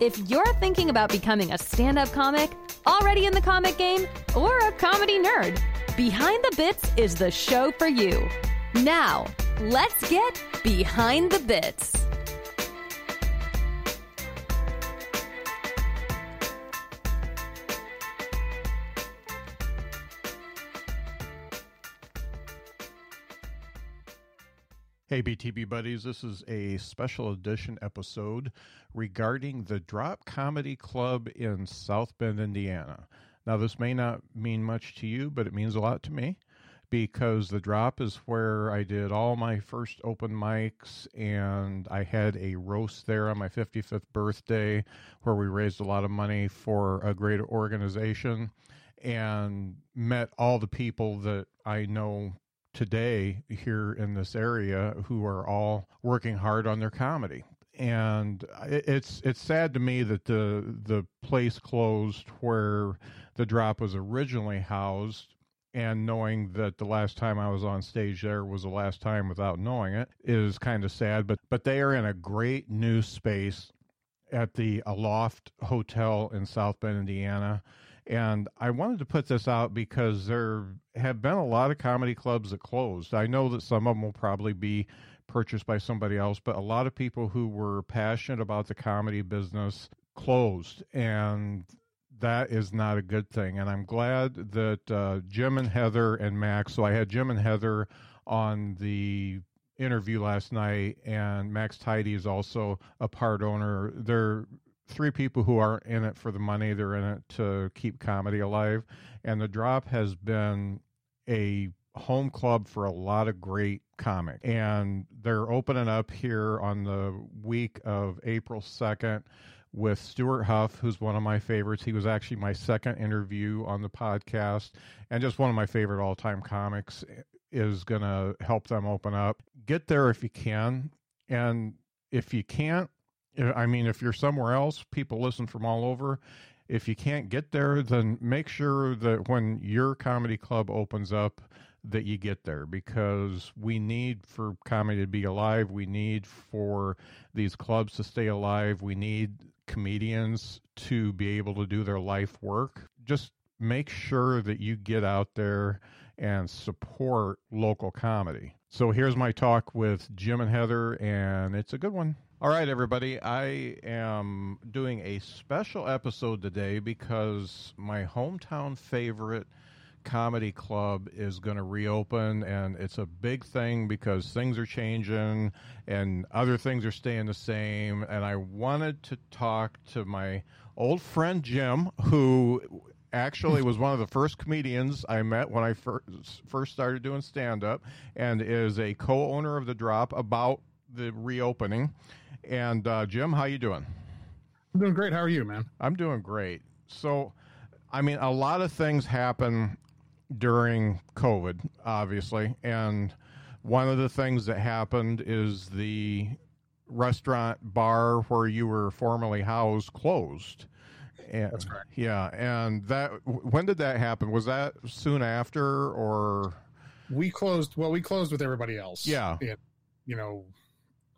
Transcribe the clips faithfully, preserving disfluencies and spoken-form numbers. If you're thinking about becoming a stand-up comic, already in the comic game, or a comedy nerd, Behind the Bits is the show for you. Now, let's get Behind the Bits. Hey, B T B buddies, this is a special edition episode regarding the Drop Comedy Club in South Bend, Indiana. Now, this may not mean much to you, but it means a lot to me because the Drop is where I did all my first open mics, and I had a roast there on my fifty-fifth birthday where we raised a lot of money for a great organization and met all the people that I know today here in this area who are all working hard on their comedy. And it's it's sad to me that the the place closed where the Drop was originally housed, and knowing that the last time I was on stage there was the last time without knowing it is kind of sad, but but they are in a great new space at the Aloft Hotel in South Bend, Indiana. And I wanted to put this out because there have been a lot of comedy clubs that closed. I know that some of them will probably be purchased by somebody else, but a lot of people who were passionate about the comedy business closed, and that is not a good thing. And I'm glad that uh, Jim and Heather and Max, so I had Jim and Heather on the interview last night, and Max Tidy is also a part owner. They're three people who aren't in it for the money. They're in it to keep comedy alive. And the Drop has been a home club for a lot of great comics. And they're opening up here on the week of April second with Stewart Huff, who's one of my favorites. He was actually my second interview on the podcast, and just one of my favorite all-time comics is going to help them open up. Get there if you can. And if you can't, I mean, if you're somewhere else, people listen from all over. If you can't get there, then make sure that when your comedy club opens up that you get there, because we need for comedy to be alive. We need for these clubs to stay alive. We need comedians to be able to do their life work. Just make sure that you get out there and support local comedy. So here's my talk with Jim and Heather, and it's a good one. All right, everybody, I am doing a special episode today because my hometown favorite comedy club is going to reopen, and it's a big thing because things are changing and other things are staying the same. And I wanted to talk to my old friend Jim, who actually was one of the first comedians I met when I first, first started doing stand-up, and is a co-owner of The Drop, about the reopening. And uh, Jim, how you doing? I'm doing great. How are you, man? I'm doing great. So, I mean, a lot of things happen during COVID, obviously. And one of the things that happened is the restaurant bar where you were formerly housed closed. And, that's correct. Yeah. And that, when did that happen? Was that soon after, or? We closed, well, we closed with everybody else. Yeah. It, you know,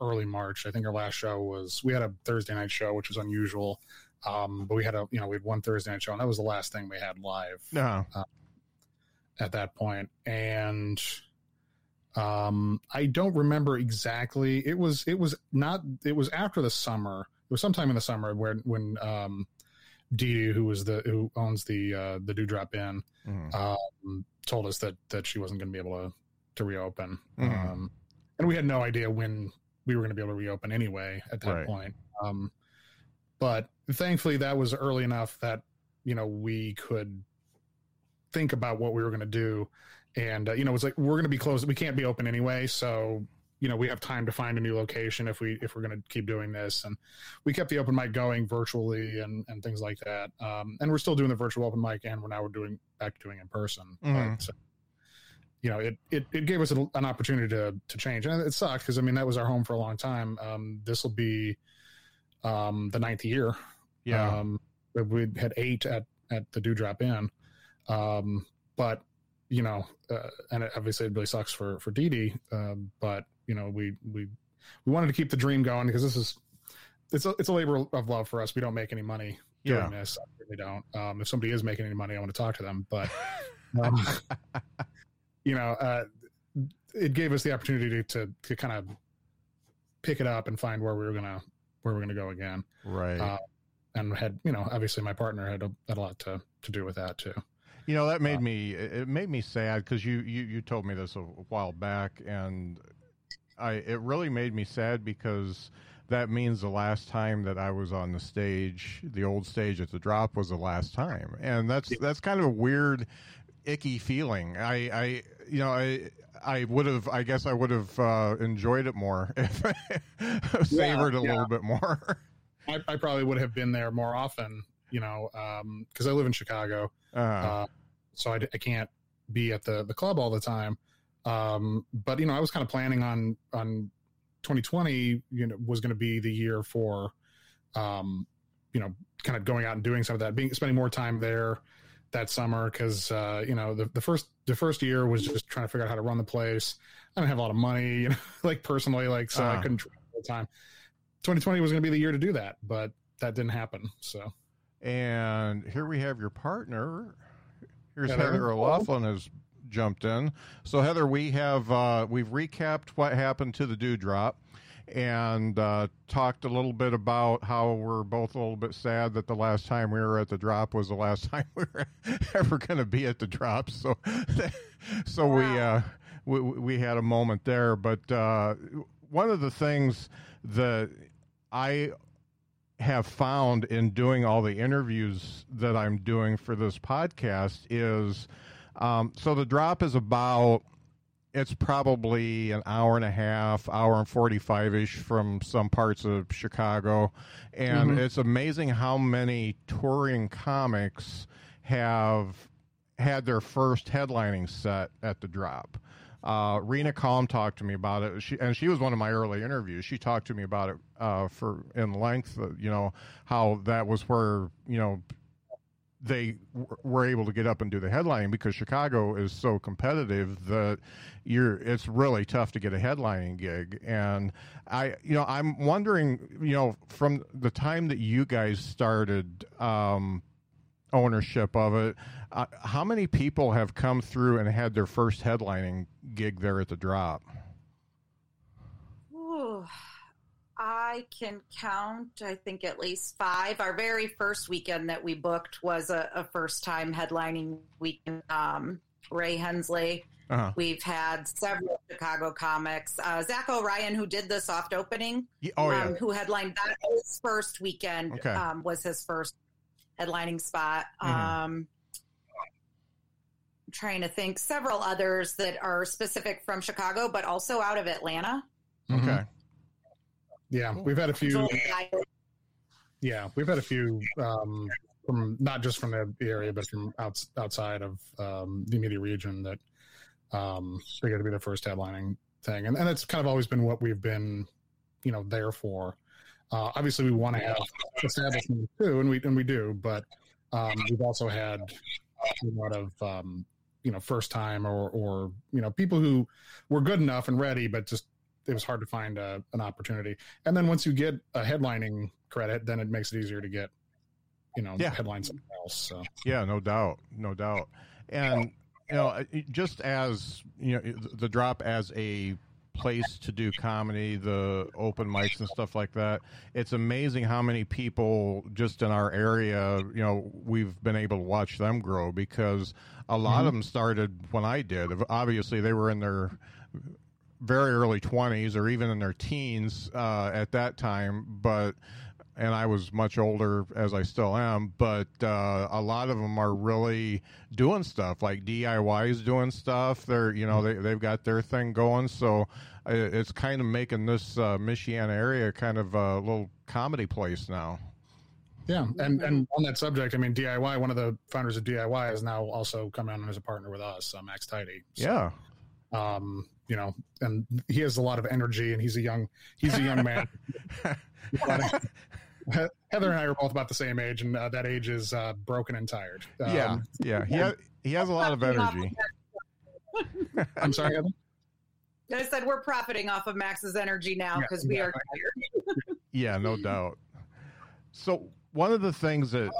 early March. I think our last show was, we had a Thursday night show, which was unusual. Um, but we had a, you know, we had one Thursday night show, and that was the last thing we had live no. uh, at that point. And um, I don't remember exactly. It was, it was not, it was after the summer. It was sometime in the summer where, when um, Dee Dee, who was the, who owns the, uh, the Dew Drop Inn, mm. um, told us that, that she wasn't going to be able to, to reopen. Mm. Um, and we had no idea when we were going to be able to reopen anyway at that right. point. Um, but thankfully that was early enough that, you know, we could think about what we were going to do. And, uh, you know, it's like, we're going to be closed. We can't be open anyway. So you know, we have time to find a new location if we if we're going to keep doing this. And we kept the open mic going virtually and, and things like that. Um, and we're still doing the virtual open mic, and we're now we're doing back to doing in person. Mm. But, you know, it, it, it gave us an opportunity to, to change. And it sucked because, I mean, that was our home for a long time. Um, this will be um, the ninth year. Yeah. Um, we had eight at, at the Dew Drop Inn. Um, but, you know, uh, and it, obviously it really sucks for, for Dee Dee. Uh, but, you know, we, we, we wanted to keep the dream going because this is, it's a, it's a labor of love for us. We don't make any money doing yeah. this. I really don't. Um, if somebody is making any money, I want to talk to them, but, um, you know, uh, it gave us the opportunity to, to kind of pick it up and find where we were going to, where we we're going to go again. Right. Uh, and had, you know, obviously my partner had a, had a lot to, to do with that too. You know, that made me, it made me sad because you, you, you told me this a while back, and I, it really made me sad because that means the last time that I was on the stage, the old stage at the Drop, was the last time. And that's, that's kind of a weird, icky feeling. I, I, you know, I, I would have, I guess I would have uh, enjoyed it more if I yeah, savored a yeah. little bit more. I, I probably would have been there more often, you know, um, cause I live in Chicago. Uh, uh, so I, I can't be at the, the club all the time. Um, but you know, I was kind of planning on, on twenty twenty, you know, was going to be the year for, um, you know, kind of going out and doing some of that, being, spending more time there that summer. Cause, uh, you know, the, the first, the first year was just trying to figure out how to run the place. I didn't have a lot of money, you know, like personally, like, so uh, I couldn't travel all the time. twenty twenty was going to be the year to do that, but that didn't happen. So, and here we have your partner. Here's Heather, Heather O'Laughlin has jumped in. So Heather, we have uh, we've recapped what happened to the Dew Drop, and uh, talked a little bit about how we're both a little bit sad that the last time we were at the Drop was the last time we were ever going to be at the Drop. So, so wow. we, uh, we we had a moment there. But uh, one of the things that I have found in doing all the interviews that I'm doing for this podcast is, um, so the Drop is about, it's probably an hour and a half, hour and forty-five ish from some parts of Chicago. And mm-hmm. it's amazing how many touring comics have had their first headlining set at the Drop. Uh, Rena Calm talked to me about it. She, and she was one of my early interviews. She talked to me about it, uh, for in length, uh, you know, how that was where, you know, they w- were able to get up and do the headlining because Chicago is so competitive that you're, it's really tough to get a headlining gig. And I, you know, I'm wondering, you know, from the time that you guys started, um, ownership of it, uh, how many people have come through and had their first headlining gig there at the Drop? Ooh, I can count, I think, at least five. Our very first weekend that we booked was a, a first-time headlining weekend. Um, Ray Hensley. Uh-huh. We've had several Chicago comics. Uh, Zach O'Ryan, who did the soft opening, oh, yeah. um, who headlined that his first weekend, okay. um, was his first headlining spot. Mm-hmm. Um, I'm trying to think, several others that are specific from Chicago, but also out of Atlanta. Okay. Mm-hmm. Yeah, we've had a few. Yeah, we've had a few um, from not just from the area, but from out, outside of um, the immediate region that um, they got to be the first headlining thing, and and that's kind of always been what we've been, you know, there for. Uh, obviously, we want to have establishment too, and we and we do, but um, we've also had a lot of um, you know, first time or or you know, people who were good enough and ready, but just it was hard to find a, an opportunity. And then once you get a headlining credit, then it makes it easier to get, you know, yeah. headline something else. So. Yeah, no doubt, no doubt. And you know, just as you know, the Drop as a place to do comedy, the open mics and stuff like that, it's amazing how many people just in our area, you know, we've been able to watch them grow, because a lot mm-hmm. of them started when I did. Obviously they were in their very early twenties or even in their teens uh at that time, but and I was much older, as I still am, but uh, a lot of them are really doing stuff, like D I Ys doing stuff. They're, you know, they, they've got their thing going, so it's kind of making this uh, Michiana area kind of a little comedy place now. Yeah, and, and on that subject, I mean, D I Y, one of the founders of D I Y is now also coming on as a partner with us, uh, Max Tidy. So, yeah. Um, you know, and he has a lot of energy, and he's a young, he's a young man. Heather and I are both about the same age, and uh, that age is uh, broken and tired. Um, yeah, yeah. He has, he has a lot of energy. I'm sorry, Heather? I said we're profiting off of Max's energy now because yeah, we yeah, are tired. Yeah, no doubt. So... one of the things that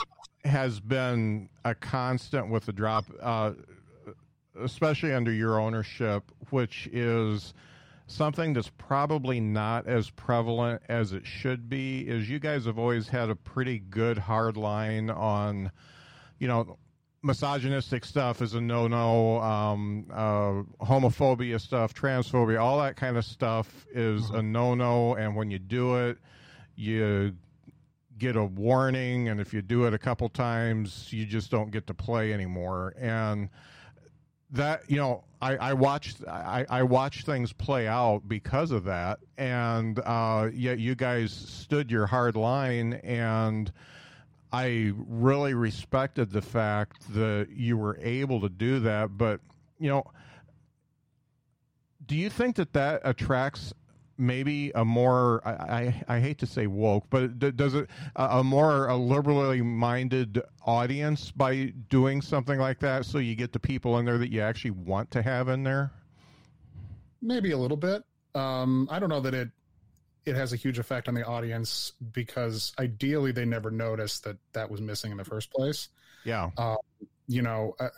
has been a constant with the drop, uh, especially under your ownership, which is something that's probably not as prevalent as it should be, is you guys have always had a pretty good hard line on, you know, misogynistic stuff is a no-no, um, uh, homophobia stuff, transphobia, all that kind of stuff is a no-no, and when you do it, you... get a warning, and if you do it a couple times you just don't get to play anymore. And that, you know, I, I watched I, I watched things play out because of that, and uh, yet you guys stood your hard line, and I really respected the fact that you were able to do that. But, you know, do you think that that attracts maybe a more, I, I, I hate to say woke, but d- does it a, a more a liberally minded audience by doing something like that, so you get the people in there that you actually want to have in there? Maybe a little bit. Um, I don't know that it it has a huge effect on the audience, because ideally they never noticed that that was missing in the first place. Yeah. Uh, you know, uh,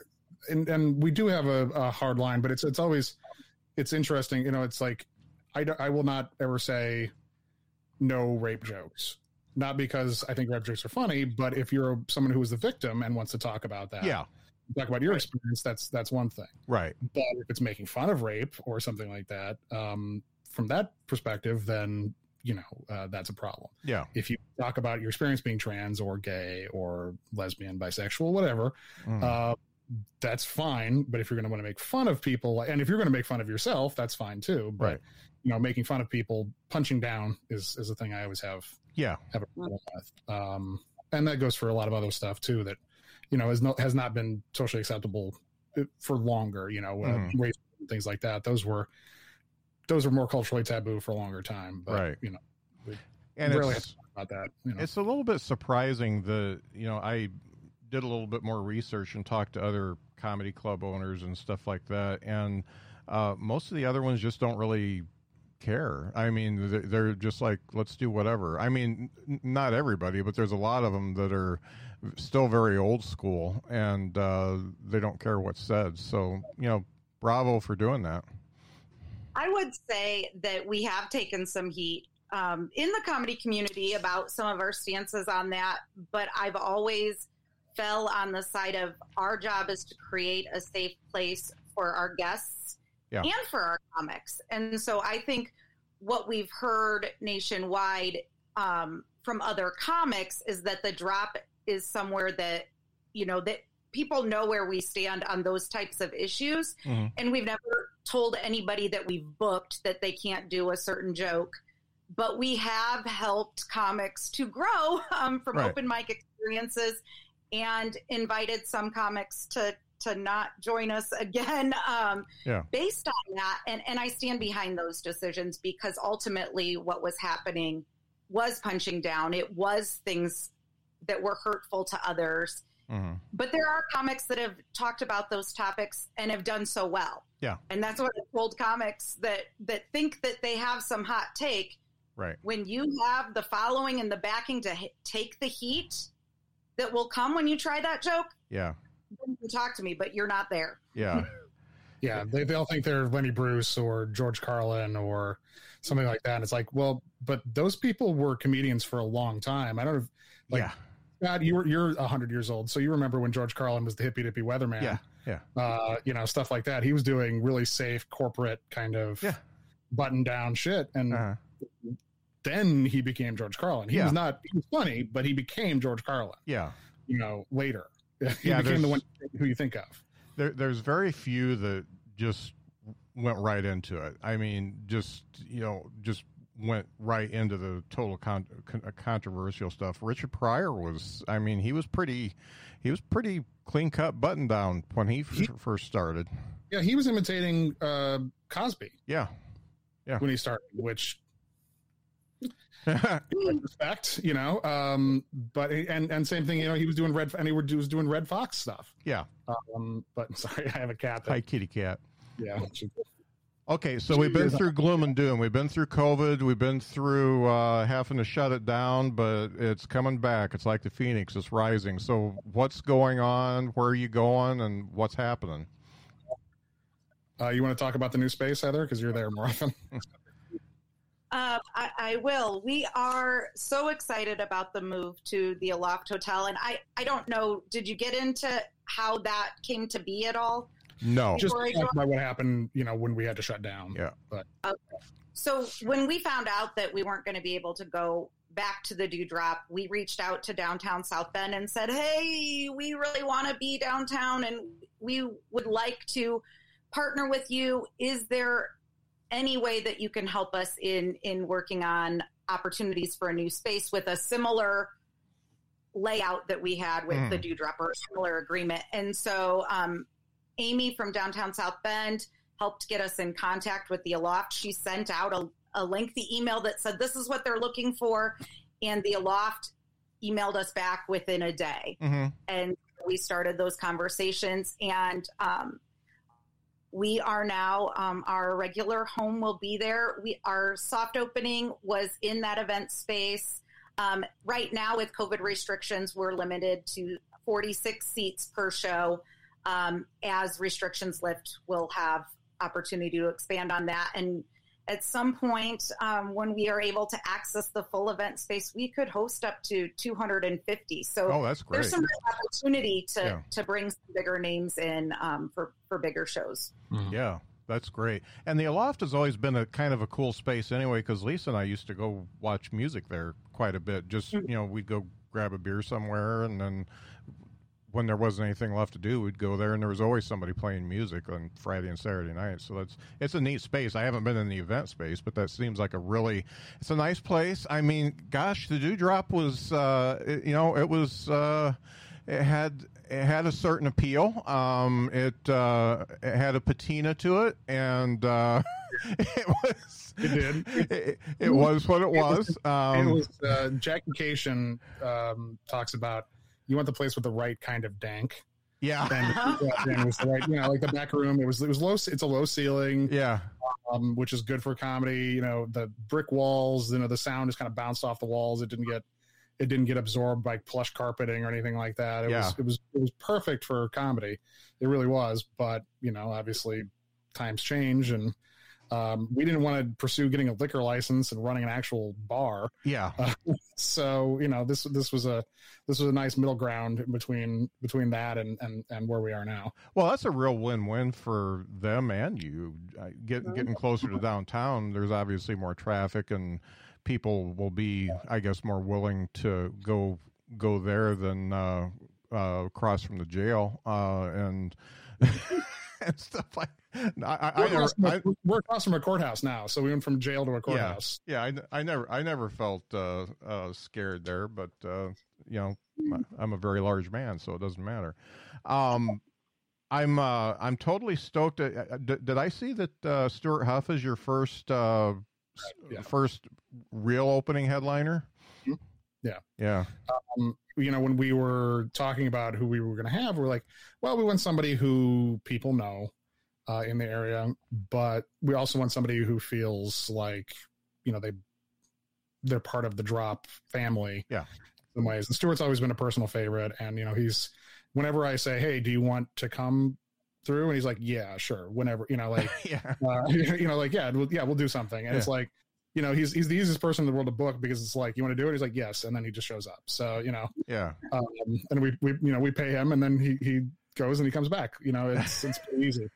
and and we do have a, a hard line, but it's it's always it's interesting. You know, it's like, I, I will not ever say no rape jokes, not because I think rape jokes are funny, but if you're someone who was the victim and wants to talk about that, yeah, talk about your experience, that's that's one thing, right? But if it's making fun of rape or something like that, um, from that perspective, then you know uh, that's a problem. Yeah, if you talk about your experience being trans or gay or lesbian, bisexual, whatever. Mm. Uh, that's fine, but if you're going to want to make fun of people, and if you're going to make fun of yourself, that's fine too. But right. You know, making fun of people, punching down is is a thing I always have. Yeah, have a problem with. Um, and that goes for a lot of other stuff too. That you know has not has not been socially acceptable for longer. You know, mm-hmm. uh, race and things like that. Those were those were more culturally taboo for a longer time. But, right. You know, we and really have to talk about that. You know. It's a little bit surprising that you know I. did a little bit more research and talked to other comedy club owners and stuff like that. And uh, most of the other ones just don't really care. I mean, they're just like, let's do whatever. I mean, not everybody, but there's a lot of them that are still very old school, and uh, they don't care what's said. So, you know, bravo for doing that. I would say that we have taken some heat um, in the comedy community about some of our stances on that, but I've always fell on the side of our job is to create a safe place for our guests yeah. and for our comics. And so I think what we've heard nationwide um, from other comics is that the drop is somewhere that, you know, that people know where we stand on those types of issues. Mm-hmm. And we've never told anybody that we've booked that they can't do a certain joke, but we have helped comics to grow um, from right. open mic experiences, and invited some comics to, to not join us again um, yeah. based on that. And, and I stand behind those decisions, because ultimately what was happening was punching down. It was things that were hurtful to others. Mm-hmm. But there are comics that have talked about those topics and have done so well. Yeah. And that's what I've told comics that, that think that they have some hot take. Right. When you have the following and the backing to h- take the heat that will come when you try that joke. Yeah. You can talk to me, but you're not there. Yeah. Yeah. They, they all think they're Lenny Bruce or George Carlin or something like that. And it's like, well, but those people were comedians for a long time. I don't know. If, like, yeah. God, you were, you're a hundred years old. So you remember when George Carlin was the hippy dippy weatherman. Yeah. Yeah. Uh, you know, stuff like that. He was doing really safe corporate kind of yeah. button down shit. And, uh-huh. then he became George Carlin. He yeah. was not, he was funny, but he became George Carlin. Yeah. You know, later. He yeah, became the one who you think of. There, there's very few that just went right into it. I mean, just, you know, just went right into the total con- con- controversial stuff. Richard Pryor was, I mean, he was pretty, he was pretty clean cut, button down when he, he f- first started. Yeah. He was imitating uh, Cosby. Yeah. Yeah. When he started, which I respect, you know, um, but, and, and same thing, you know, he was doing Red, and he was doing Red Fox stuff. Yeah. Um, but sorry, I have a cat. That, Hi, kitty cat. Yeah. Okay, so we've been through gloom and doom. We've been through COVID. We've been through uh, having to shut it down, but it's coming back. It's like the phoenix. It's rising. So what's going on? Where are you going? And what's happening? Uh, you want to talk about the new space, Heather? Because you're there more often. Uh, I, I will. We are so excited about the move to the Aloft Hotel. And I, I don't know, did you get into how that came to be at all? No, just by what happened, you know, when we had to shut down. Yeah. But. Okay. So when we found out that we weren't going to be able to go back to the Dew Drop, we reached out to Downtown South Bend and said, hey, we really want to be downtown and we would like to partner with you. Is there any way that you can help us in, in working on opportunities for a new space with a similar layout that we had with mm. the Dew Drop, or a similar agreement? And so, um, Amy from Downtown South Bend helped get us in contact with the Aloft. She sent out a, a lengthy email that said, this is what they're looking for. And the Aloft emailed us back within a day. Mm-hmm. And we started those conversations. And um, we are now, um, our regular home will be there. We, our soft opening was in that event space. Um, right now with COVID restrictions, we're limited to forty-six seats per show. Um, as restrictions lift, we'll have opportunity to expand on that. And at some point, um, when we are able to access the full event space, we could host up to two hundred fifty. So oh, that's great. There's some opportunity to, yeah. to bring some bigger names in um, for, for bigger shows. Mm-hmm. Yeah, that's great. And the Aloft has always been a kind of a cool space anyway, because Lisa and I used to go watch music there quite a bit. Just, mm-hmm. you know, we'd go grab a beer somewhere and then when there wasn't anything left to do, we'd go there, and there was always somebody playing music on Friday and Saturday night. So that's, it's a neat space. I haven't been in the event space, but that seems like a really, it's a nice place. I mean, gosh, the Dew Drop was, uh, it, you know, it was, uh, it had, it had a certain appeal. Um, it, uh, it had a patina to it, and, uh, it was, it did. It, it was what it was. Um, it was, uh, Jackie Cation, um, talks about, you want the place with the right kind of dank. Yeah. And it was the right, you know, like the back room. It was, it was low. It's a low ceiling. Yeah. Um, which is good for comedy. You know, the brick walls, you know, the sound just kind of bounced off the walls. It didn't get, it didn't get absorbed by plush carpeting or anything like that. It yeah. was, it was, it was perfect for comedy. It really was. But, you know, obviously times change, and um, we didn't want to pursue getting a liquor license and running an actual bar. Yeah. Uh, so, you know, this, this was a, this was a nice middle ground between, between that and, and, and where we are now. Well, that's a real win-win for them and you. Get, getting closer to downtown, there's obviously more traffic, and people will be, I guess, more willing to go, go there than uh, uh, across from the jail. Uh, and, and stuff like I, I, we're, across I, a, we're across from a courthouse now, so we went from jail to a courthouse. Yeah, yeah I, I never, I never felt uh, uh, scared there, but uh, you know, I'm a very large man, so it doesn't matter. Um, I'm, uh, I'm totally stoked. At, did, did I see that uh, Stewart Huff is your first, uh, yeah. first real opening headliner? Yeah, yeah. Um, you know, when we were talking about who we were going to have, we we're like, well, we want somebody who people know uh, in the area, but we also want somebody who feels like, you know, they, they're part of the Drop family. Yeah. In some ways. And Stewart's always been a personal favorite. And, you know, he's, whenever I say, hey, do you want to come through? And he's like, yeah, sure. Whenever, you know, like, yeah. uh, you know, like, yeah, we'll, yeah, we'll do something. And yeah. it's like, you know, he's he's the easiest person in the world to book, because it's like, you want to do it? He's like, yes. And then he just shows up. So, you know, yeah. Um, and we, we, you know, we pay him, and then he, he goes and he comes back, you know, it's, it's pretty easy.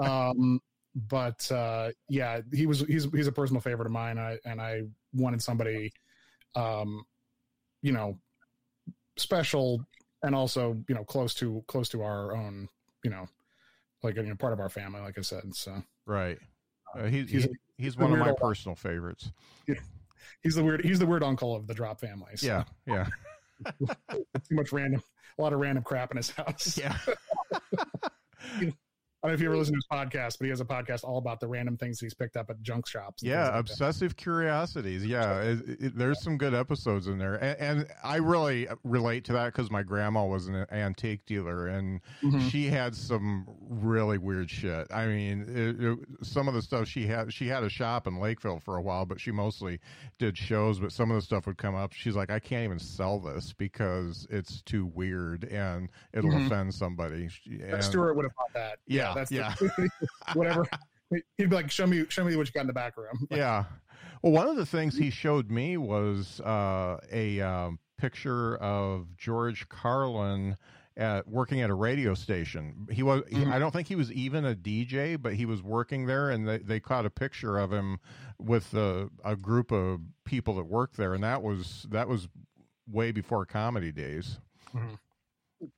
Um, But uh, yeah, he was he's he's a personal favorite of mine. I and I wanted somebody, um, you know, special and also you know close to close to our own, you know, like you know, part of our family. Like I said, so right. Uh, he, he's he's, he's one of my personal uncle. favorites. Yeah. He's the weird he's the weird uncle of the Drop family. So. Yeah, yeah. Too much random, a lot of random crap in his house. Yeah. you know, I don't know if you ever listen to his podcast, but he has a podcast all about the random things he's picked up at junk shops. Yeah, like obsessive that. curiosities. Yeah, it, it, there's yeah. some good episodes in there, and, and I really relate to that because my grandma was an antique dealer, and mm-hmm. she had some really weird shit. I mean, it, it, some of the stuff she had, she had a shop in Lakeville for a while, but she mostly did shows. But some of the stuff would come up. She's like, I can't even sell this because it's too weird and it'll mm-hmm. offend somebody. And, Stewart would have thought that. Yeah. yeah That's yeah. the, whatever. He'd be like, show me, show me what you got in the back room. Like, yeah. Well, one of the things he showed me was uh, a um, picture of George Carlin at working at a radio station. He was, mm-hmm. I don't think he was even a D J, but he was working there, and they, they caught a picture of him with a, a group of people that worked there. And that was, that was way before comedy days. Mm-hmm.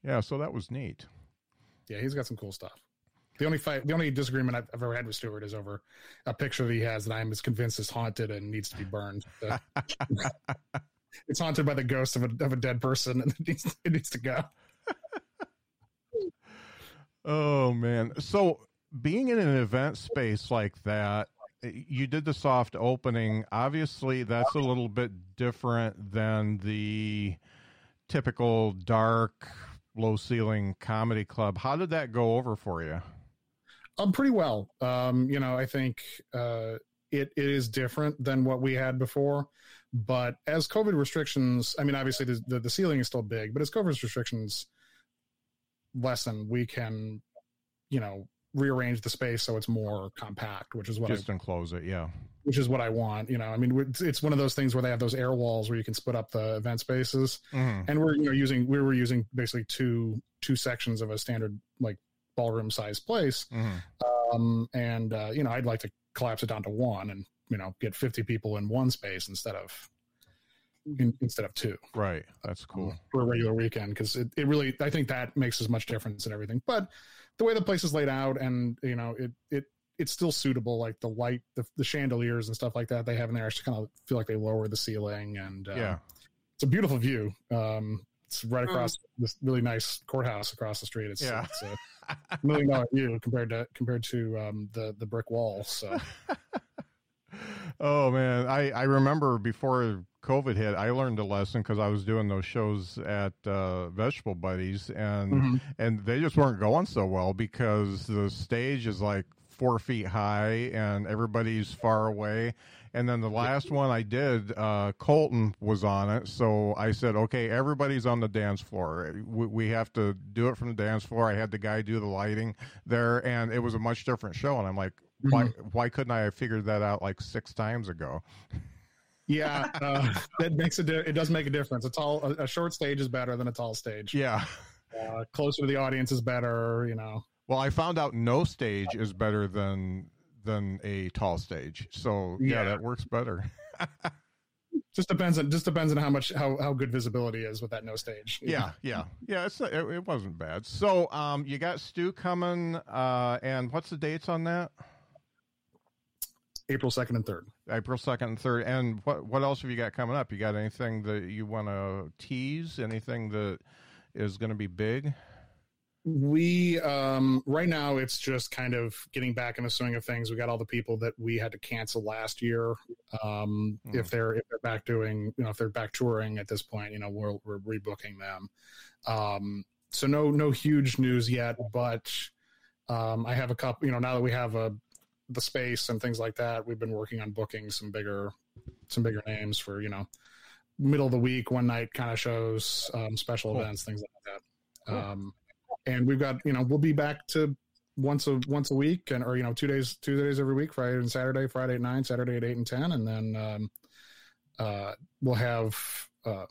Yeah. So that was neat. Yeah. He's got some cool stuff. The only fight, the only disagreement I've ever had with Stewart is over a picture that he has that I'm as convinced is haunted and needs to be burned. It's haunted by the ghost of a, of a dead person, and it needs, it needs to go. Oh, man. So being in an event space like that, you did the soft opening. Obviously, that's a little bit different than the typical dark, low ceiling comedy club. How did that go over for you? Um, pretty well. Um, you know, I think uh, it, it is different than what we had before, but as COVID restrictions, I mean, obviously the, the, the ceiling is still big, but as COVID restrictions lessen, we can, you know, rearrange the space so it's more compact, which is what just I, enclose it. Yeah. Which is what I want. You know, I mean, it's one of those things where they have those air walls where you can split up the event spaces, mm-hmm. and we're, you know, using, we were using basically two, two sections of a standard, like, ballroom sized place. Mm-hmm. Um, and, uh, you know, I'd like to collapse it down to one and, you know, get fifty people in one space instead of, in, instead of two. Right. That's cool. Um, for a regular weekend. Cause it, it really, I think that makes as much difference in everything, but the way the place is laid out and, you know, it, it, it's still suitable. Like the light, the, the chandeliers and stuff like that they have in there actually kind of feel like they lower the ceiling, and uh, yeah, it's a beautiful view. Um, it's right across um, this really nice courthouse across the street. It's, yeah. it's a million dollar view compared to, compared to um, the, the brick wall. So, oh man, I, I remember before COVID hit, I learned a lesson because I was doing those shows at uh, Vegetable Buddies, and, mm-hmm. and they just weren't going so well because the stage is like four feet high and everybody's far away. And then the last one I did, uh, Colton was on it. So I said, okay, everybody's on the dance floor. We, we have to do it from the dance floor. I had the guy do the lighting there, and it was a much different show. And I'm like, mm-hmm. why, why couldn't I have figured that out like six times ago? Yeah. Uh, that makes a, di- it does make a difference. A tall, a, a short stage is better than a tall stage. Yeah. Uh, closer to the audience is better, you know? Well, I found out no stage is better than than a tall stage. So yeah, yeah that works better. just depends on just depends on how much how, how good visibility is with that no stage. Yeah, yeah, yeah. It's not, it, it wasn't bad. So um, you got Stu coming, uh, and what's the dates on that? April second and third. April second and third. And what what else have you got coming up? You got anything that you want to tease? Anything that is going to be big? We, um, right now it's just kind of getting back in the swing of things. We got all the people that we had to cancel last year. Um, mm. if they're, if they're back doing, you know, if they're back touring at this point, you know, we're, we're rebooking them. Um, so no, no huge news yet, but, um, I have a couple, you know, now that we have a, the space and things like that, we've been working on booking some bigger, some bigger names for, you know, middle of the week, one night kind of shows, um, special cool. events, things like that. Cool. Um, And we've got, you know, we'll be back to once a once a week, and or you know, two days, two days every week, Friday and Saturday, Friday at nine, Saturday at eight and ten, and then um, uh, we'll have uh,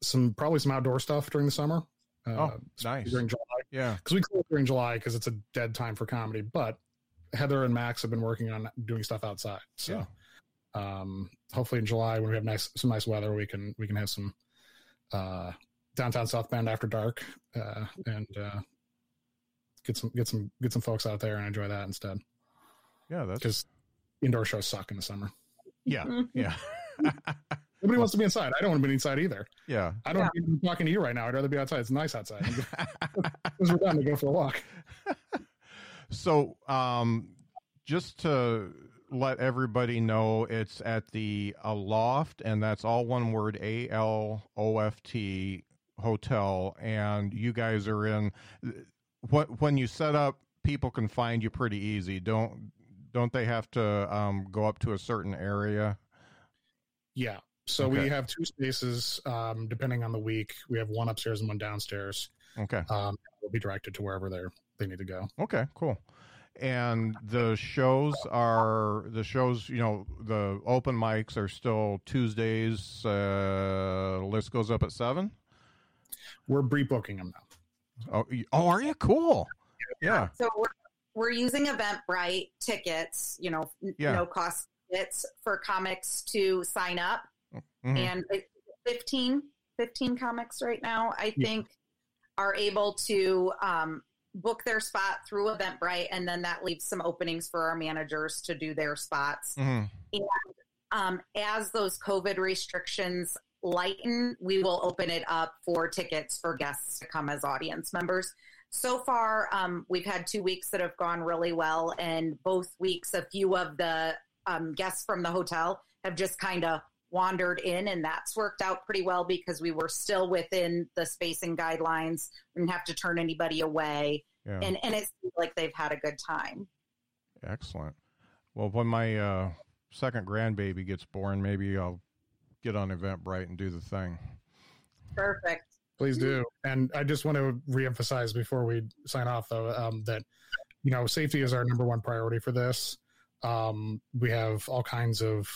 some probably some outdoor stuff during the summer. Uh, oh, nice during July, yeah, because we close during July because it's a dead time for comedy. But Heather and Max have been working on doing stuff outside. So yeah. um, hopefully in July, when we have nice, some nice weather, we can, we can have some uh, downtown South Bend after dark uh, and uh, get some, get some, get some folks out there and enjoy that instead. Yeah. That's because indoor shows suck in the summer. Yeah. Yeah. Nobody wants to be inside. I don't want to be inside either. Yeah. I don't yeah. be talking to you right now. I'd rather be outside. It's nice outside. Because we're done to go for a walk. So, um, just to let everybody know, it's at the Aloft, and that's all one word, A L O F T Hotel. And you guys are in what, when you set up, people can find you pretty easy. Don't, don't they have to, um, go up to a certain area? Yeah. So okay. we have two spaces, um, depending on the week. We have one upstairs and one downstairs. Okay. Um, we'll be directed to wherever they're, they need to go. Okay, cool. And the shows are the shows, you know, the open mics are still Tuesdays. Uh, list goes up at seven. We're rebooking them now. Oh, oh, are you? Cool. Yeah. So we're, we're using Eventbrite tickets, you know, yeah. no cost tickets for comics to sign up. Mm-hmm. And fifteen, fifteen comics right now, I think, yeah. are able to um, book their spot through Eventbrite, and then that leaves some openings for our managers to do their spots. Mm-hmm. And um, as those COVID restrictions lighten, we will open it up for tickets for guests to come as audience members. So far, um, we've had two weeks that have gone really well, and both weeks a few of the um, guests from the hotel have just kind of wandered in, and that's worked out pretty well because we were still within the spacing guidelines. We didn't have to turn anybody away. Yeah. And, and it seems like they've had a good time. Excellent. Well, when my uh, second grandbaby gets born, maybe I'll get on Eventbrite and do the thing. Perfect. Please do. And I just want to reemphasize before we sign off though, um, that, you know, safety is our number one priority for this. Um, we have all kinds of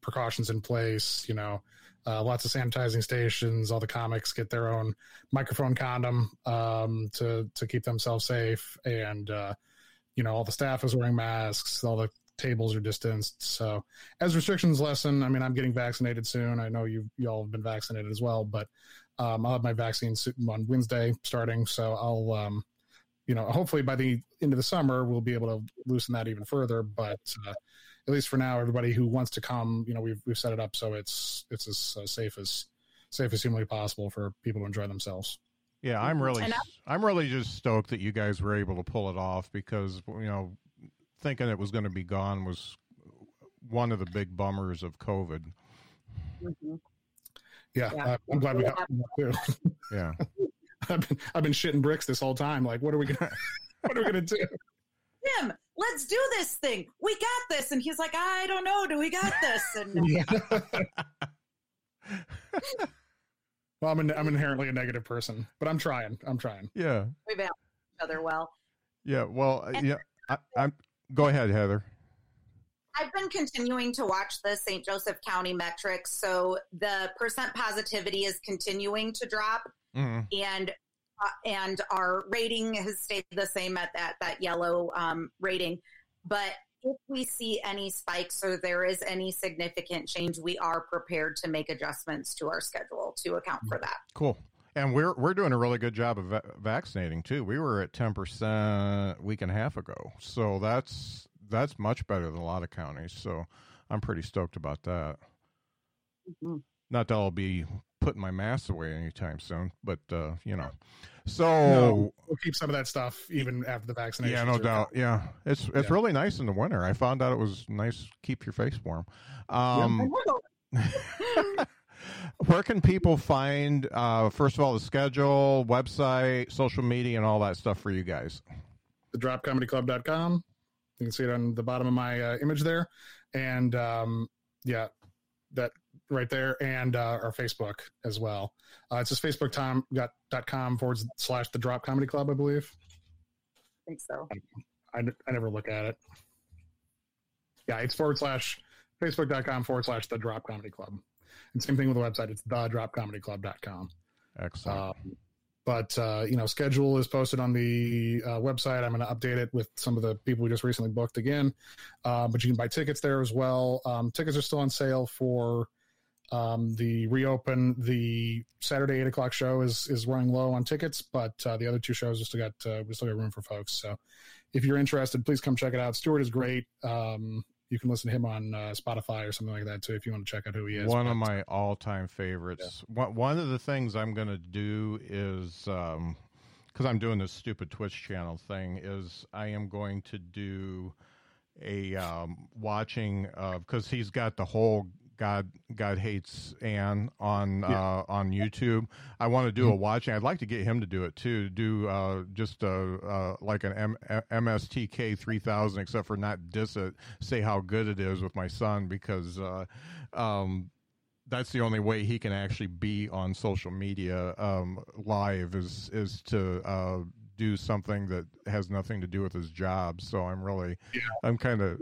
precautions in place, you know, uh, lots of sanitizing stations. All the comics get their own microphone condom um, to to keep themselves safe, and uh, you know, all the staff is wearing masks. All the tables are distanced. So as restrictions lessen, I mean, I'm getting vaccinated soon. I know you y'all have been vaccinated as well, but um, I'll have my vaccine on Wednesday starting. So I'll, um, you know, hopefully by the end of the summer we'll be able to loosen that even further, but. Uh, At least for now, everybody who wants to come, you know, we've we've set it up so it's it's as uh, safe as safe as humanly possible for people to enjoy themselves. Yeah, I'm really I'm, I'm really just stoked that you guys were able to pull it off, because you know, thinking it was going to be gone was one of the big bummers of COVID. Mm-hmm. Yeah, yeah. Uh, I'm glad we got one too. Yeah, I've been I've been shitting bricks this whole time. Like, what are we gonna what are we gonna do? Him, let's do this thing. We got this. And he's like, I don't know. Do we got this? And yeah. Well, I'm, an, I'm inherently a negative person, but I'm trying. I'm trying. Yeah. We balance each other well. Yeah. Well, and yeah. I, I'm. Go ahead, Heather. I've been continuing to watch the Saint Joseph County metrics. So the percent positivity is continuing to drop. Mm. And Uh, and our rating has stayed the same at that, that yellow um, rating. But if we see any spikes or there is any significant change, we are prepared to make adjustments to our schedule to account for that. Cool. And we're we're doing a really good job of va- vaccinating, too. We were at ten percent a week and a half ago. So that's that's much better than a lot of counties. So I'm pretty stoked about that. Mm-hmm. Not that I'll be putting my mask away anytime soon, but uh you know, so no, we'll keep some of that stuff even after the vaccination. Yeah, no doubt. Gone. Yeah, it's it's yeah. really nice in the winter. I found out it was nice. Keep your face warm. Um, yeah, where can people find uh first of all the schedule, website, social media, and all that stuff for you guys? the drop comedy club dot com. You can see it on the bottom of my uh, image there, and um yeah, that. Right there, and uh, our Facebook as well. Uh, it's just facebook dot com forward slash the Drop Comedy Club, I believe. I think so. I, I, I never look at it. Yeah, it's forward slash facebook dot com forward slash the Drop Comedy Club. And same thing with the website. It's the drop comedy club dot com. Excellent. Um, But, uh, you know, schedule is posted on the uh, website. I'm going to update it with some of the people we just recently booked again. Uh, but you can buy tickets there as well. Um, tickets are still on sale for um, the reopen. The Saturday eight o'clock show is is running low on tickets, but uh, the other two shows just got uh, we still got room for folks. So if you're interested, please come check it out. Stewart is great. Um, you can listen to him on uh, Spotify or something like that, too, if you want to check out who he is. One but, of my all-time favorites. Yeah. One, one of the things I'm going to do is, um, because I'm doing this stupid Twitch channel thing, is I am going to do a um, watching of, because he's got the whole God God Hates Ann on yeah. uh, on YouTube. I want to do mm-hmm. a watching. I'd like to get him to do it, too. Do uh, just uh, uh, like an M- M S T K three thousand, except for not diss it, say how good it is with my son, because uh, um, that's the only way he can actually be on social media um, live is, is to uh, do something that has nothing to do with his job. So I'm really, yeah. I'm kind of...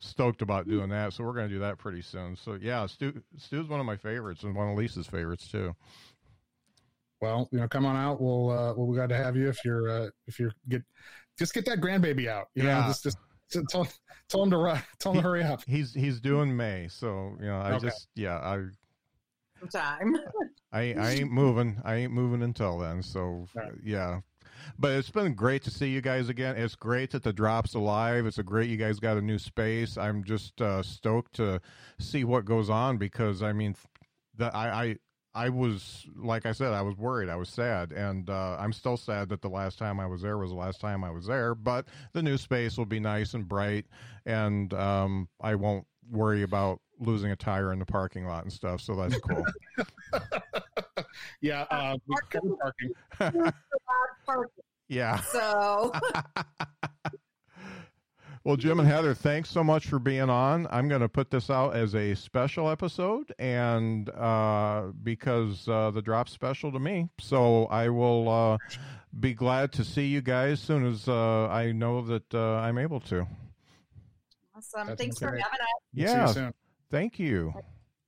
stoked about doing that, so we're going to do that pretty soon. So yeah, Stu Stu's one of my favorites and one of Lisa's favorites too. Well, you know, come on out. We'll uh, we'll be glad to have you if you're uh, if you're get just get that grandbaby out. You yeah, know, just just tell tell him to run, tell him he, to hurry up. He's he's doing May, so you know I okay. just yeah I time. I I ain't moving. I ain't moving until then. So right. yeah. But it's been great to see you guys again. It's great that the Drop's alive. It's a great you guys got a new space. I'm just uh, stoked to see what goes on because I mean, that I, I I was like I said I was worried. I was sad, and uh, I'm still sad that the last time I was there was the last time I was there. But the new space will be nice and bright, and um, I won't worry about losing a tire in the parking lot and stuff. So that's cool. Yeah, uh, parking. Parking. Yeah. So, well, Jim and Heather, thanks so much for being on. I'm going to put this out as a special episode, and uh, because uh, the Drop's special to me, so I will uh, be glad to see you guys as soon as uh, I know that uh, I'm able to. Awesome! That's thanks okay. for having us. Yeah. Thank you.